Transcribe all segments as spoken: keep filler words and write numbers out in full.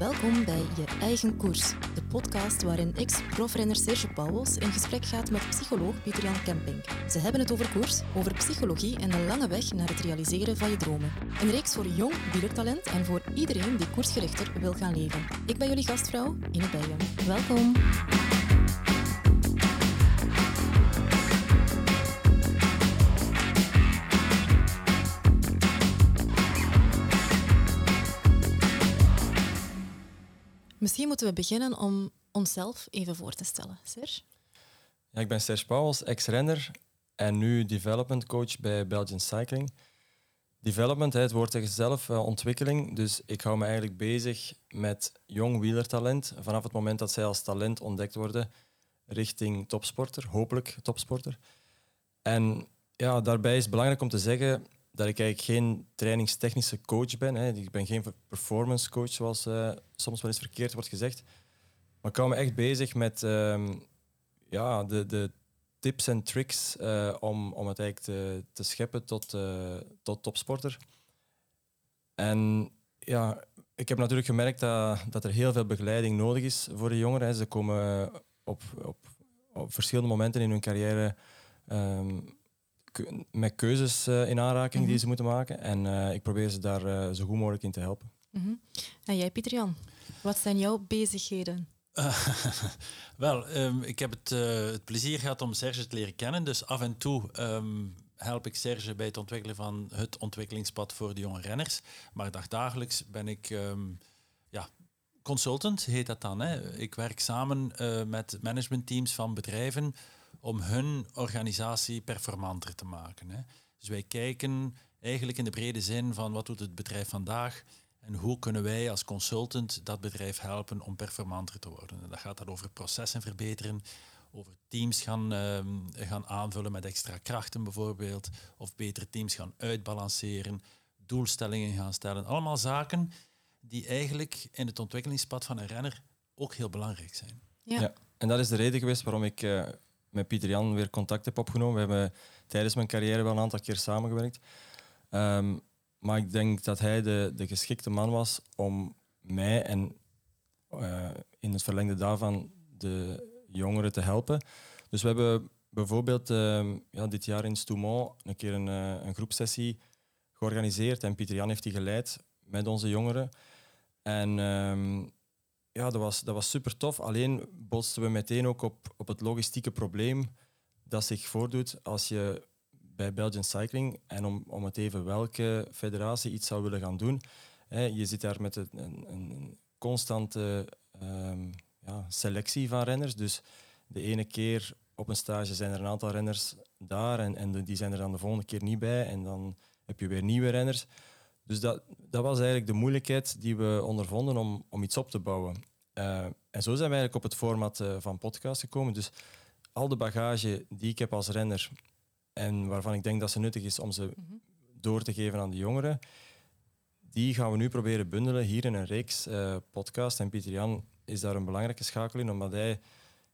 Welkom bij Je eigen koers, de podcast waarin ex-profrenner Serge Pauwels in gesprek gaat met psycholoog Pieter Jan Kempink. Ze hebben het over koers, over psychologie en de lange weg naar het realiseren van je dromen. Een reeks voor jong wielertalent en voor iedereen die koersgerichter wil gaan leven. Ik ben jullie gastvrouw, Ine Beijen. Welkom. Misschien moeten we beginnen om onszelf even voor te stellen. Serge? Ja, ik ben Serge Pauwels, ex-renner en nu development coach bij Belgian Cycling. Development, het woord tegen zelf, ontwikkeling. Dus ik hou me eigenlijk bezig met jong wielertalent. Vanaf het moment dat zij als talent ontdekt worden richting topsporter, hopelijk topsporter. En ja, daarbij is het belangrijk om te zeggen dat ik eigenlijk geen trainingstechnische coach ben. Hè. Ik ben geen performance coach, zoals uh, soms wel eens verkeerd wordt gezegd. Maar ik hou me echt bezig met uh, ja, de, de tips en tricks uh, om, om het eigenlijk te, te scheppen tot, uh, tot topsporter. En ja, ik heb natuurlijk gemerkt dat, dat er heel veel begeleiding nodig is voor de jongeren. Hè. Ze komen op, op, op verschillende momenten in hun carrière Um, met keuzes in aanraking mm-hmm. die ze moeten maken. En uh, ik probeer ze daar uh, zo goed mogelijk in te helpen. Mm-hmm. En jij, Pieter Jan, wat zijn jouw bezigheden? Uh, wel, um, ik heb het, uh, het plezier gehad om Serge te leren kennen. Dus af en toe um, help ik Serge bij het ontwikkelen van het ontwikkelingspad voor de jonge renners. Maar dagdagelijks ben ik um, ja, consultant, heet dat dan. Hè? Ik werk samen uh, met managementteams van bedrijven om hun organisatie performanter te maken. Hè. Dus wij kijken eigenlijk in de brede zin van wat doet het bedrijf vandaag en hoe kunnen wij als consultant dat bedrijf helpen om performanter te worden. En dat gaat dat over processen verbeteren, over teams gaan, um, gaan aanvullen met extra krachten bijvoorbeeld, of betere teams gaan uitbalanceren, doelstellingen gaan stellen. Allemaal zaken die eigenlijk in het ontwikkelingspad van een renner ook heel belangrijk zijn. Ja, ja. En dat is de reden geweest waarom ik Uh met Pieter Jan weer contact heb opgenomen. We hebben tijdens mijn carrière wel een aantal keer samengewerkt. Um, maar ik denk dat hij de, de geschikte man was om mij en uh, in het verlengde daarvan de jongeren te helpen. Dus we hebben bijvoorbeeld uh, ja, dit jaar in Stoumont een keer een, uh, een groepsessie georganiseerd en Pieter Jan heeft die geleid met onze jongeren. En Um, Ja, dat was, dat was super tof. Alleen botsten we meteen ook op, op het logistieke probleem dat zich voordoet als je bij Belgian Cycling, en om, om het even welke federatie iets zou willen gaan doen, hè, je zit daar met een, een constante um, ja, selectie van renners. Dus de ene keer op een stage zijn er een aantal renners daar en, en de, die zijn er dan de volgende keer niet bij. En dan heb je weer nieuwe renners. Dus dat, dat was eigenlijk de moeilijkheid die we ondervonden om, om iets op te bouwen. Uh, en zo zijn we eigenlijk op het format uh, van podcast gekomen. Dus al de bagage die ik heb als renner en waarvan ik denk dat ze nuttig is om ze mm-hmm. door te geven aan de jongeren, die gaan we nu proberen bundelen hier in een reeks uh, podcast. En Pieter Jan is daar een belangrijke schakel in, omdat hij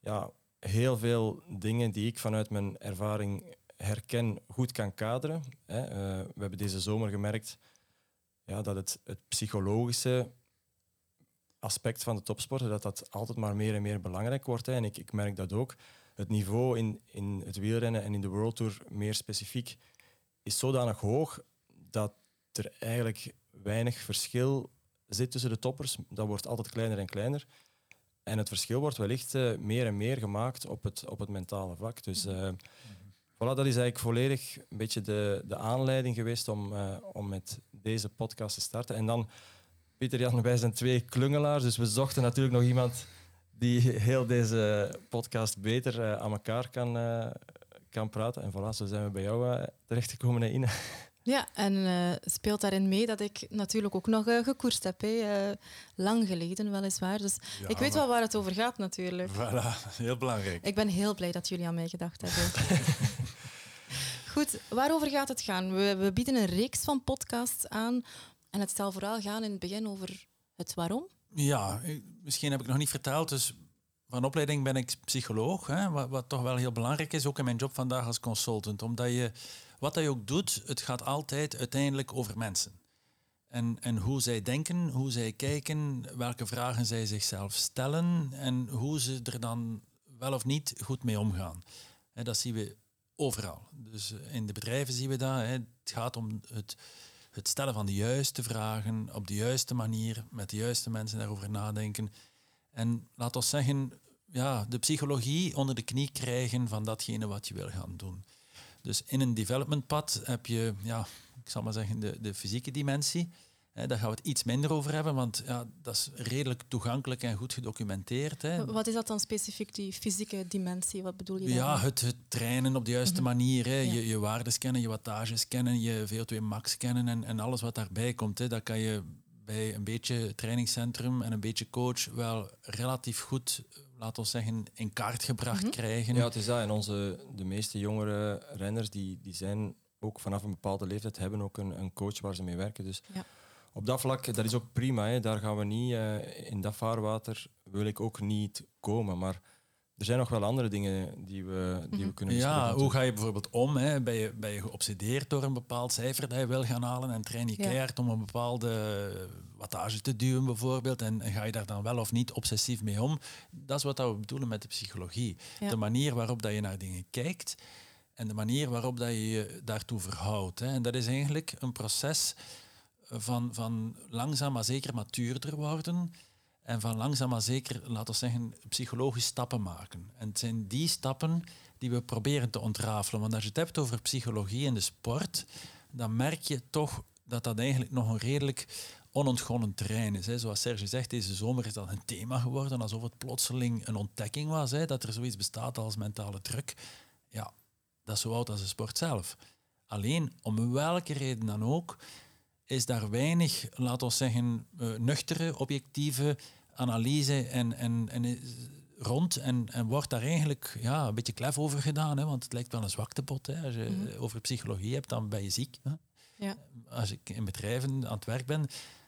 ja, heel veel dingen die ik vanuit mijn ervaring herken goed kan kaderen. Hè. Uh, we hebben deze zomer gemerkt Ja, dat het, het psychologische aspect van de topsporten dat dat altijd maar meer en meer belangrijk wordt. Hè. En ik, ik merk dat ook. Het niveau in, in het wielrennen en in de World Tour meer specifiek is zodanig hoog dat er eigenlijk weinig verschil zit tussen de toppers. Dat wordt altijd kleiner en kleiner. En het verschil wordt wellicht uh, meer en meer gemaakt op het, op het mentale vlak. Dus uh, mm-hmm. voilà, dat is eigenlijk volledig een beetje de, de aanleiding geweest om, uh, om met deze podcast te starten. En dan, Pieter Jan, wij zijn twee klungelaars, dus we zochten natuurlijk nog iemand die heel deze podcast beter uh, aan elkaar kan, uh, kan praten. En voilà, zo zijn we bij jou uh, terechtgekomen, Ine. Ja, en uh, speelt daarin mee dat ik natuurlijk ook nog uh, gekoerst heb. Hè. Uh, lang geleden weliswaar. Dus ja, ik weet maar wel waar het over gaat natuurlijk. Voilà, heel belangrijk. Ik ben heel blij dat jullie aan mij gedacht hebben. Goed, waarover gaat het gaan? We, we bieden een reeks van podcasts aan. En het zal vooral gaan in het begin over het waarom. Ja, misschien heb ik nog niet verteld. Dus van opleiding ben ik psycholoog. Hè, wat, wat toch wel heel belangrijk is, ook in mijn job vandaag als consultant. Omdat je, wat dat je ook doet, het gaat altijd uiteindelijk over mensen. En, en hoe zij denken, hoe zij kijken, welke vragen zij zichzelf stellen en hoe ze er dan wel of niet goed mee omgaan. En dat zien we overal. Dus in de bedrijven zien we dat. Hè. Het gaat om het, het stellen van de juiste vragen, op de juiste manier, met de juiste mensen daarover nadenken. En laat ons zeggen, ja, de psychologie onder de knie krijgen van datgene wat je wil gaan doen. Dus in een developmentpad heb je, ja, ik zal maar zeggen, de, de fysieke dimensie. He, daar gaan we het iets minder over hebben, want ja, dat is redelijk toegankelijk en goed gedocumenteerd. He. Wat is dat dan specifiek, die fysieke dimensie? Wat bedoel je daarmee? Ja, het, het trainen op de juiste mm-hmm. manier. He. Ja. Je, je waardes kennen, je wattages kennen, je V O twee max kennen en, en alles wat daarbij komt. He. Dat kan je bij een beetje trainingscentrum en een beetje coach wel relatief goed, laten we zeggen, in kaart gebracht mm-hmm. krijgen. Ja, het is dat. En onze, de meeste jongere renners, die, die zijn ook vanaf een bepaalde leeftijd, hebben ook een, een coach waar ze mee werken. Dus ja. Op dat vlak, dat is ook prima. Hè. Daar gaan we niet, uh, in dat vaarwater wil ik ook niet komen. Maar er zijn nog wel andere dingen die we, die mm-hmm. we kunnen bespreken. Ja, hoe ga je bijvoorbeeld om? Hè? Ben, je, ben je geobsedeerd door een bepaald cijfer dat je wil gaan halen en train je ja. keihard om een bepaalde wattage te duwen bijvoorbeeld? En, en ga je daar dan wel of niet obsessief mee om? Dat is wat we bedoelen met de psychologie. Ja. De manier waarop dat je naar dingen kijkt en de manier waarop dat je je daartoe verhoudt. Hè. En dat is eigenlijk een proces van, van langzaam maar zeker matuurder worden en van langzaam maar zeker, laten we zeggen, psychologisch stappen maken. En het zijn die stappen die we proberen te ontrafelen. Want als je het hebt over psychologie in de sport, dan merk je toch dat dat eigenlijk nog een redelijk onontgonnen terrein is. Hè. Zoals Serge zegt, deze zomer is dat een thema geworden, alsof het plotseling een ontdekking was, hè, dat er zoiets bestaat als mentale druk. Ja, dat is zo oud als de sport zelf. Alleen, om welke reden dan ook, is daar weinig, laten we zeggen, nuchtere, objectieve analyse en, en, en rond. En, en wordt daar eigenlijk ja, een beetje klef over gedaan. Hè? Want het lijkt wel een zwaktebot. Hè? Als je mm-hmm. over psychologie hebt, dan ben je ziek. Hè? Ja. Als ik in bedrijven aan het werk ben,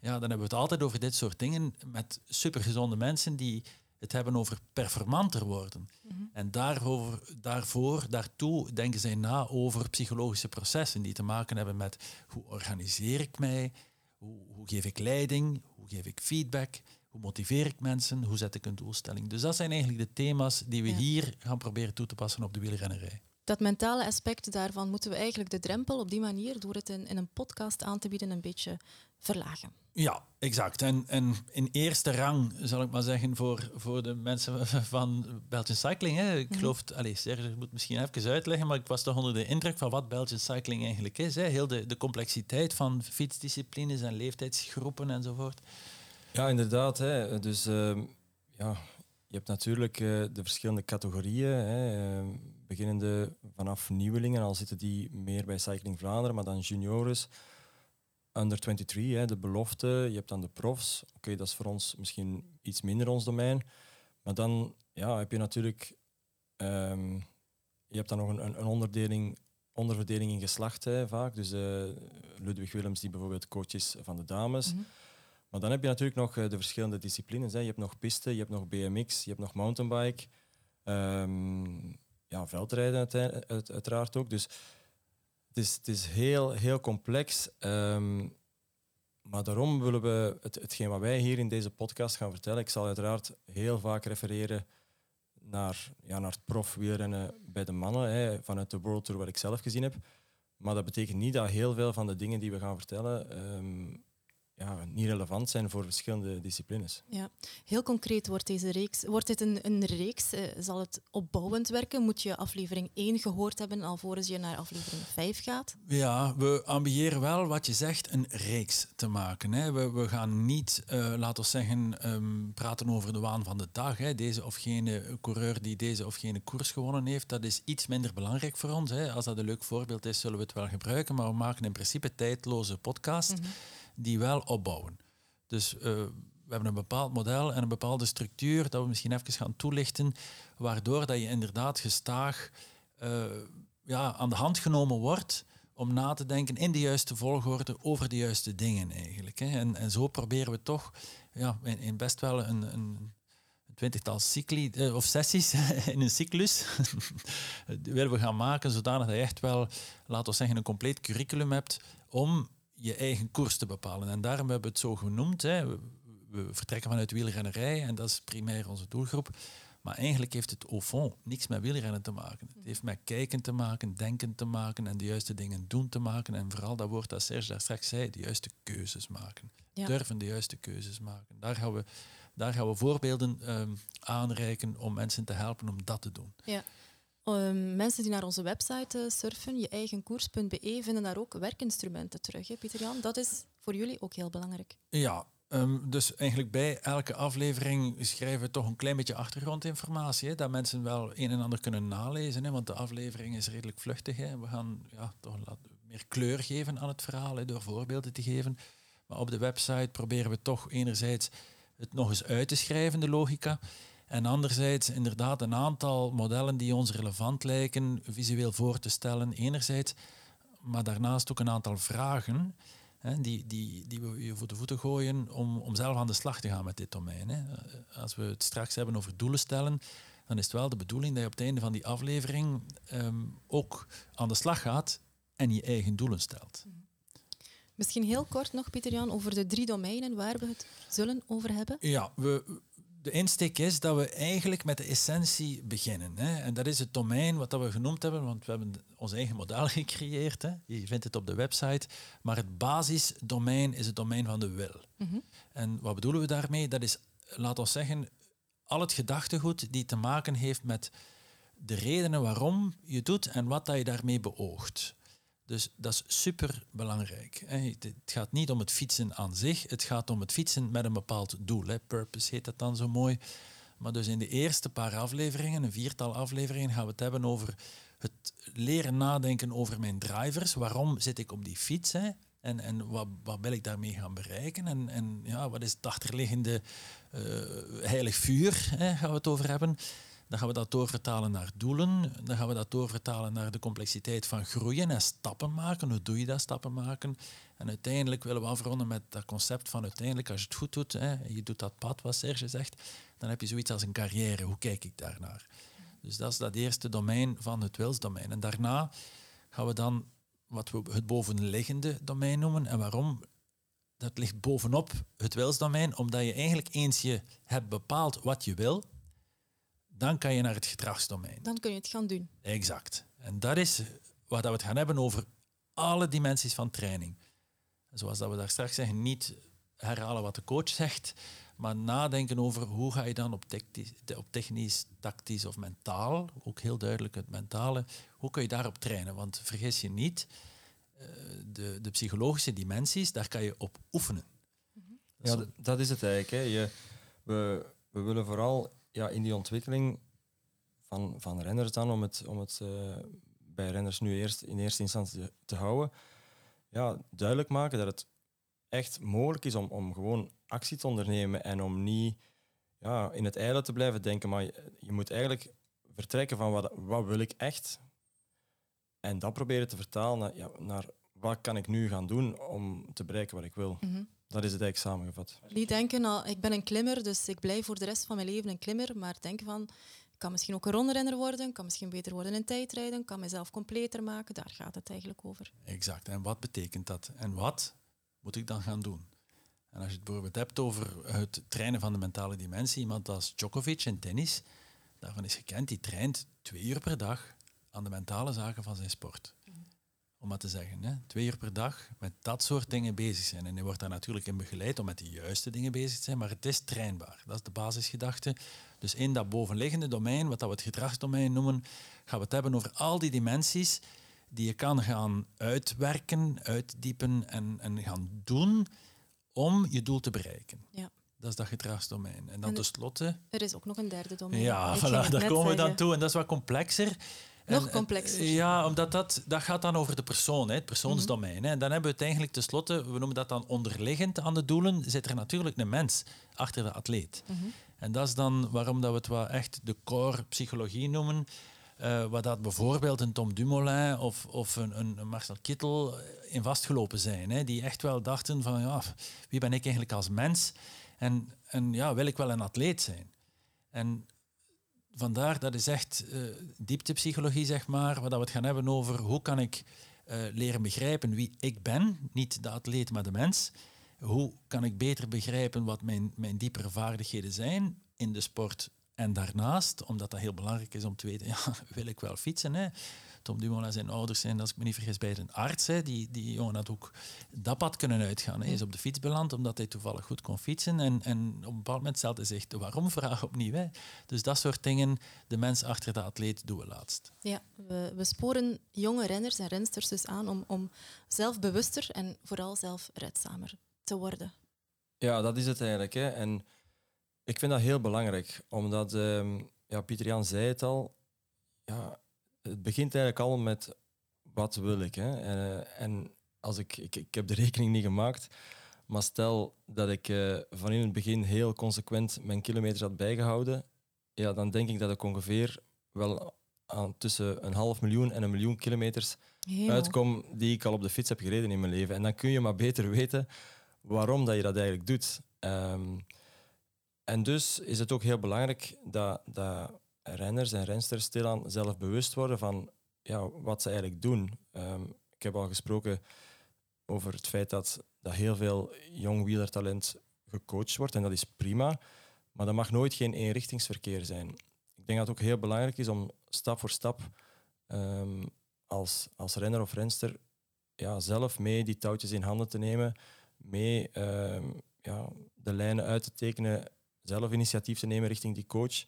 ja, dan hebben we het altijd over dit soort dingen met supergezonde mensen die het hebben over performanter worden. Mm-hmm. En daarover, daarvoor, daartoe denken zij na over psychologische processen die te maken hebben met hoe organiseer ik mij, hoe, hoe geef ik leiding, hoe geef ik feedback, hoe motiveer ik mensen, hoe zet ik een doelstelling. Dus dat zijn eigenlijk de thema's die we ja. hier gaan proberen toe te passen op de wielrennerij. Dat mentale aspect daarvan moeten we eigenlijk de drempel op die manier, door het in, in een podcast aan te bieden, een beetje verlagen. Ja, exact. En, en in eerste rang, zal ik maar zeggen, voor, voor de mensen van Belgian Cycling. Hè. Ik geloof, mm-hmm. allez, Serge, ik moet misschien even uitleggen, maar ik was toch onder de indruk van wat Belgian Cycling eigenlijk is. Hè. Heel de, de complexiteit van fietsdisciplines en leeftijdsgroepen enzovoort. Ja, inderdaad. Hè. Dus uh, ja, je hebt natuurlijk uh, de verschillende categorieën. Hè. Uh, beginnende vanaf nieuwelingen, al zitten die meer bij Cycling Vlaanderen, maar dan juniores. Under twenty-three, de belofte, je hebt dan de profs. Oké, okay, dat is voor ons misschien iets minder ons domein. Maar dan ja, heb je natuurlijk... Um, je hebt dan nog een, een onderdeling, onderverdeling in geslacht, hè, vaak. Dus uh, Ludwig Willems, die bijvoorbeeld coach is van de dames. Mm-hmm. Maar dan heb je natuurlijk nog de verschillende disciplines. Hè. Je hebt nog piste, je hebt nog B M X, je hebt nog mountainbike. Um, ja, veldrijden uiteraard, uit, uiteraard ook. Dus... Het is, het is heel, heel complex, um, maar daarom willen we het, hetgeen wat wij hier in deze podcast gaan vertellen. Ik zal uiteraard heel vaak refereren naar, ja, naar het profwielrennen bij de mannen, hè, vanuit de World Tour wat ik zelf gezien heb. Maar dat betekent niet dat heel veel van de dingen die we gaan vertellen um, ja, niet relevant zijn voor verschillende disciplines. Ja, heel concreet wordt deze reeks. Wordt dit een, een reeks? Uh, zal het opbouwend werken? Moet je aflevering één gehoord hebben alvorens je naar aflevering vijf gaat? Ja, we ambiëren wel, wat je zegt, een reeks te maken. Hè. We, we gaan niet, uh, laten we zeggen, um, praten over de waan van de dag. Hè. Deze of gene coureur die deze of gene koers gewonnen heeft, dat is iets minder belangrijk voor ons. Hè. Als dat een leuk voorbeeld is, zullen we het wel gebruiken. Maar we maken in principe tijdloze podcast. Mm-hmm. die wel opbouwen. Dus uh, we hebben een bepaald model en een bepaalde structuur dat we misschien even gaan toelichten, waardoor dat je inderdaad gestaag uh, ja, aan de hand genomen wordt om na te denken in de juiste volgorde over de juiste dingen eigenlijk. Hè. En, en zo proberen we toch ja, in, in best wel een, een twintigtal cycli, uh, of sessies in een cyclus willen we gaan maken, zodanig dat je echt wel, laten we zeggen, een compleet curriculum hebt om je eigen koers te bepalen. En daarom hebben we het zo genoemd. Hè. We, we vertrekken vanuit wielrennerij en dat is primair onze doelgroep. Maar eigenlijk heeft het au fond niks met wielrennen te maken. Het heeft met kijken te maken, denken te maken en de juiste dingen doen te maken. En vooral dat woord dat Serge daar straks zei, de juiste keuzes maken. Ja. Durven de juiste keuzes maken. Daar gaan we, daar gaan we voorbeelden um, aanreiken om mensen te helpen om dat te doen. Ja. Um, mensen die naar onze website uh, surfen, je eigen koers punt b e, vinden daar ook werkinstrumenten terug, hè, Pieter Jan. Dat is voor jullie ook heel belangrijk. Ja. Um, dus eigenlijk bij elke aflevering schrijven we toch een klein beetje achtergrondinformatie. Hè, dat mensen wel een en ander kunnen nalezen. Hè, want de aflevering is redelijk vluchtig. Hè. We gaan ja, toch meer kleur geven aan het verhaal hè, door voorbeelden te geven. Maar op de website proberen we toch enerzijds het nog eens uit te schrijven, de logica. En anderzijds inderdaad een aantal modellen die ons relevant lijken visueel voor te stellen. Enerzijds, maar daarnaast ook een aantal vragen... Die, die, die we je voor de voeten gooien om, om zelf aan de slag te gaan met dit domein. Hè. Als we het straks hebben over doelen stellen, dan is het wel de bedoeling dat je op het einde van die aflevering um, ook aan de slag gaat en je eigen doelen stelt. Misschien heel kort nog, Pieter Jan, over de drie domeinen waar we het zullen over hebben. Ja, we, de insteek is dat we eigenlijk met de essentie beginnen. Hè. En dat is het domein wat we genoemd hebben, want we hebben ons eigen model gecreëerd. Hè. Je vindt het op de website. Maar het basisdomein is het domein van de wil. Mm-hmm. En wat bedoelen we daarmee? Dat is, laat ons zeggen, al het gedachtegoed die te maken heeft met de redenen waarom je doet en wat dat je daarmee beoogt. Dus dat is superbelangrijk. Het gaat niet om het fietsen aan zich. Het gaat om het fietsen met een bepaald doel. Purpose heet dat dan zo mooi. Maar dus in de eerste paar afleveringen, een viertal afleveringen, gaan we het hebben over het leren nadenken over mijn drivers. Waarom zit ik op die fiets? En, en wat, wat wil ik daarmee gaan bereiken? En, en ja, wat is het achterliggende uh, heilig vuur? Hè? Gaan we het over hebben. Dan gaan we dat doorvertalen naar doelen. Dan gaan we dat doorvertalen naar de complexiteit van groeien en stappen maken. Hoe doe je dat, stappen maken? En uiteindelijk willen we afronden met dat concept van uiteindelijk, als je het goed doet, hè, je doet dat pad, wat Serge zegt, dan heb je zoiets als een carrière. Hoe kijk ik daarnaar? Dus dat is dat eerste domein van het wilsdomein. En daarna gaan we dan wat we het bovenliggende domein noemen. En waarom? Dat ligt bovenop het wilsdomein, omdat je eigenlijk eens je hebt bepaald wat je wil... Dan kan je naar het gedragsdomein. Dan kun je het gaan doen. Exact. En dat is waar we het gaan hebben over alle dimensies van training. Zoals dat we daar straks zeggen, niet herhalen wat de coach zegt, maar nadenken over hoe ga je dan op technisch, op technisch, tactisch of mentaal, ook heel duidelijk het mentale, hoe kun je daarop trainen? Want vergis je niet, de, de psychologische dimensies, daar kan je op oefenen. Mm-hmm. Ja, d- dat is het eigenlijk. Hè. Je, we, we willen vooral... Ja, in die ontwikkeling van, van renners dan, om het, om het uh, bij renners nu eerst in eerste instantie te, te houden, ja, duidelijk maken dat het echt mogelijk is om, om gewoon actie te ondernemen en om niet ja, in het ijdele te blijven denken. Maar je, je moet eigenlijk vertrekken van wat, wat wil ik echt? En dat proberen te vertalen naar, ja, naar wat kan ik nu gaan doen om te bereiken wat ik wil. Mm-hmm. Dat is het eigenlijk samengevat. Die denken al, ik ben een klimmer, dus ik blijf voor de rest van mijn leven een klimmer. Maar denken van, ik kan misschien ook een rondrenner worden, ik kan misschien beter worden in tijdrijden, ik kan mezelf completer maken. Daar gaat het eigenlijk over. Exact. En wat betekent dat? En wat moet ik dan gaan doen? En als je het bijvoorbeeld hebt over het trainen van de mentale dimensie, iemand als Djokovic in tennis, daarvan is gekend, die traint twee uur per dag aan de mentale zaken van zijn sport. Om maar te zeggen, hè, twee uur per dag met dat soort dingen bezig zijn. En je wordt daar natuurlijk in begeleid om met de juiste dingen bezig te zijn, maar het is trainbaar. Dat is de basisgedachte. Dus in dat bovenliggende domein, wat we het gedragsdomein noemen, gaan we het hebben over al die dimensies die je kan gaan uitwerken, uitdiepen en, en gaan doen om je doel te bereiken. Ja. Dat is dat gedragsdomein. En dan en tenslotte... Er is ook nog een derde domein. Ja, voilà, daar komen zeggen. we dan toe. En dat is wat complexer. En, nog complexer. En, ja, omdat dat, dat gaat dan over de persoon, hè, het persoonsdomein. Mm-hmm. Hè. En dan hebben we het eigenlijk tenslotte, we noemen dat dan onderliggend aan de doelen, zit er natuurlijk een mens achter de atleet. Mm-hmm. En dat is dan waarom dat we het wel echt de core psychologie noemen, uh, waar dat bijvoorbeeld een Tom Dumoulin of, of een, een Marcel Kittel in vastgelopen zijn. Hè, die echt wel dachten van, ja, wie ben ik eigenlijk als mens? En, en ja, wil ik wel een atleet zijn? En... Vandaar, dat is echt uh, dieptepsychologie, zeg maar, waar we het gaan hebben over hoe kan ik uh, leren begrijpen wie ik ben, niet de atleet, maar de mens. Hoe kan ik beter begrijpen wat mijn, mijn diepere vaardigheden zijn in de sport? En daarnaast, omdat dat heel belangrijk is om te weten, ja, wil ik wel fietsen? Hè? Tom Dumoulin en zijn ouders zijn, als ik me niet vergis, bij een arts. Hè? Die, die jongen had ook dat pad kunnen uitgaan. Hij is op de fiets beland, omdat hij toevallig goed kon fietsen. En, en op een bepaald moment stelt hij zich de waarom-vraag opnieuw. Hè? Dus dat soort dingen, de mens achter de atleet, doen we laatst. Ja, we, we sporen jonge renners en rensters dus aan om, om zelfbewuster en vooral zelfredzamer te worden. Ja, dat is het eigenlijk. Hè? En ik vind dat heel belangrijk, omdat, um, ja, Pieter Jan zei het al, ja, het begint eigenlijk al met wat wil ik. Hè? Uh, en als ik, ik, ik heb de rekening niet gemaakt, maar stel dat ik uh, van in het begin heel consequent mijn kilometers had bijgehouden, ja, dan denk ik dat ik ongeveer wel aan tussen een half miljoen en een miljoen kilometers heel. uitkom die ik al op de fiets heb gereden in mijn leven. En dan kun je maar beter weten waarom dat je dat eigenlijk doet. Um, En dus is het ook heel belangrijk dat, dat renners en rensters stilaan zelf bewust worden van, ja, wat ze eigenlijk doen. Um, ik heb al gesproken over het feit dat, dat heel veel jong wielertalent gecoacht wordt en dat is prima, maar dat mag nooit geen eenrichtingsverkeer zijn. Ik denk dat het ook heel belangrijk is om stap voor stap um, als, als renner of renster, ja, zelf mee die touwtjes in handen te nemen, mee um, ja, de lijnen uit te tekenen, zelf initiatief te nemen richting die coach.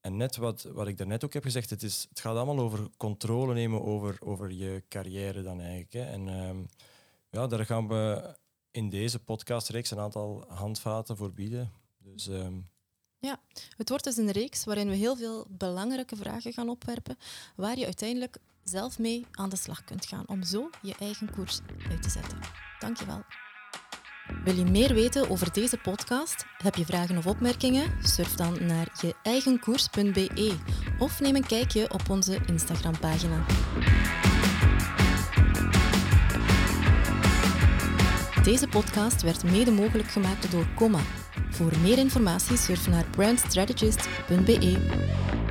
En net wat, wat ik daarnet ook heb gezegd, het, is, het gaat allemaal over controle nemen over, over je carrière dan eigenlijk. Hè. En um, ja, daar gaan we in deze podcastreeks een aantal handvaten voor bieden. Dus, um... ja, het wordt dus een reeks waarin we heel veel belangrijke vragen gaan opwerpen, waar je uiteindelijk zelf mee aan de slag kunt gaan, om zo je eigen koers uit te zetten. Dankjewel. Wil je meer weten over deze podcast? Heb je vragen of opmerkingen? Surf dan naar je eigen koers punt b e of neem een kijkje op onze Instagram-pagina. Deze podcast werd mede mogelijk gemaakt door Comma. Voor meer informatie surf naar brand strategist punt b e.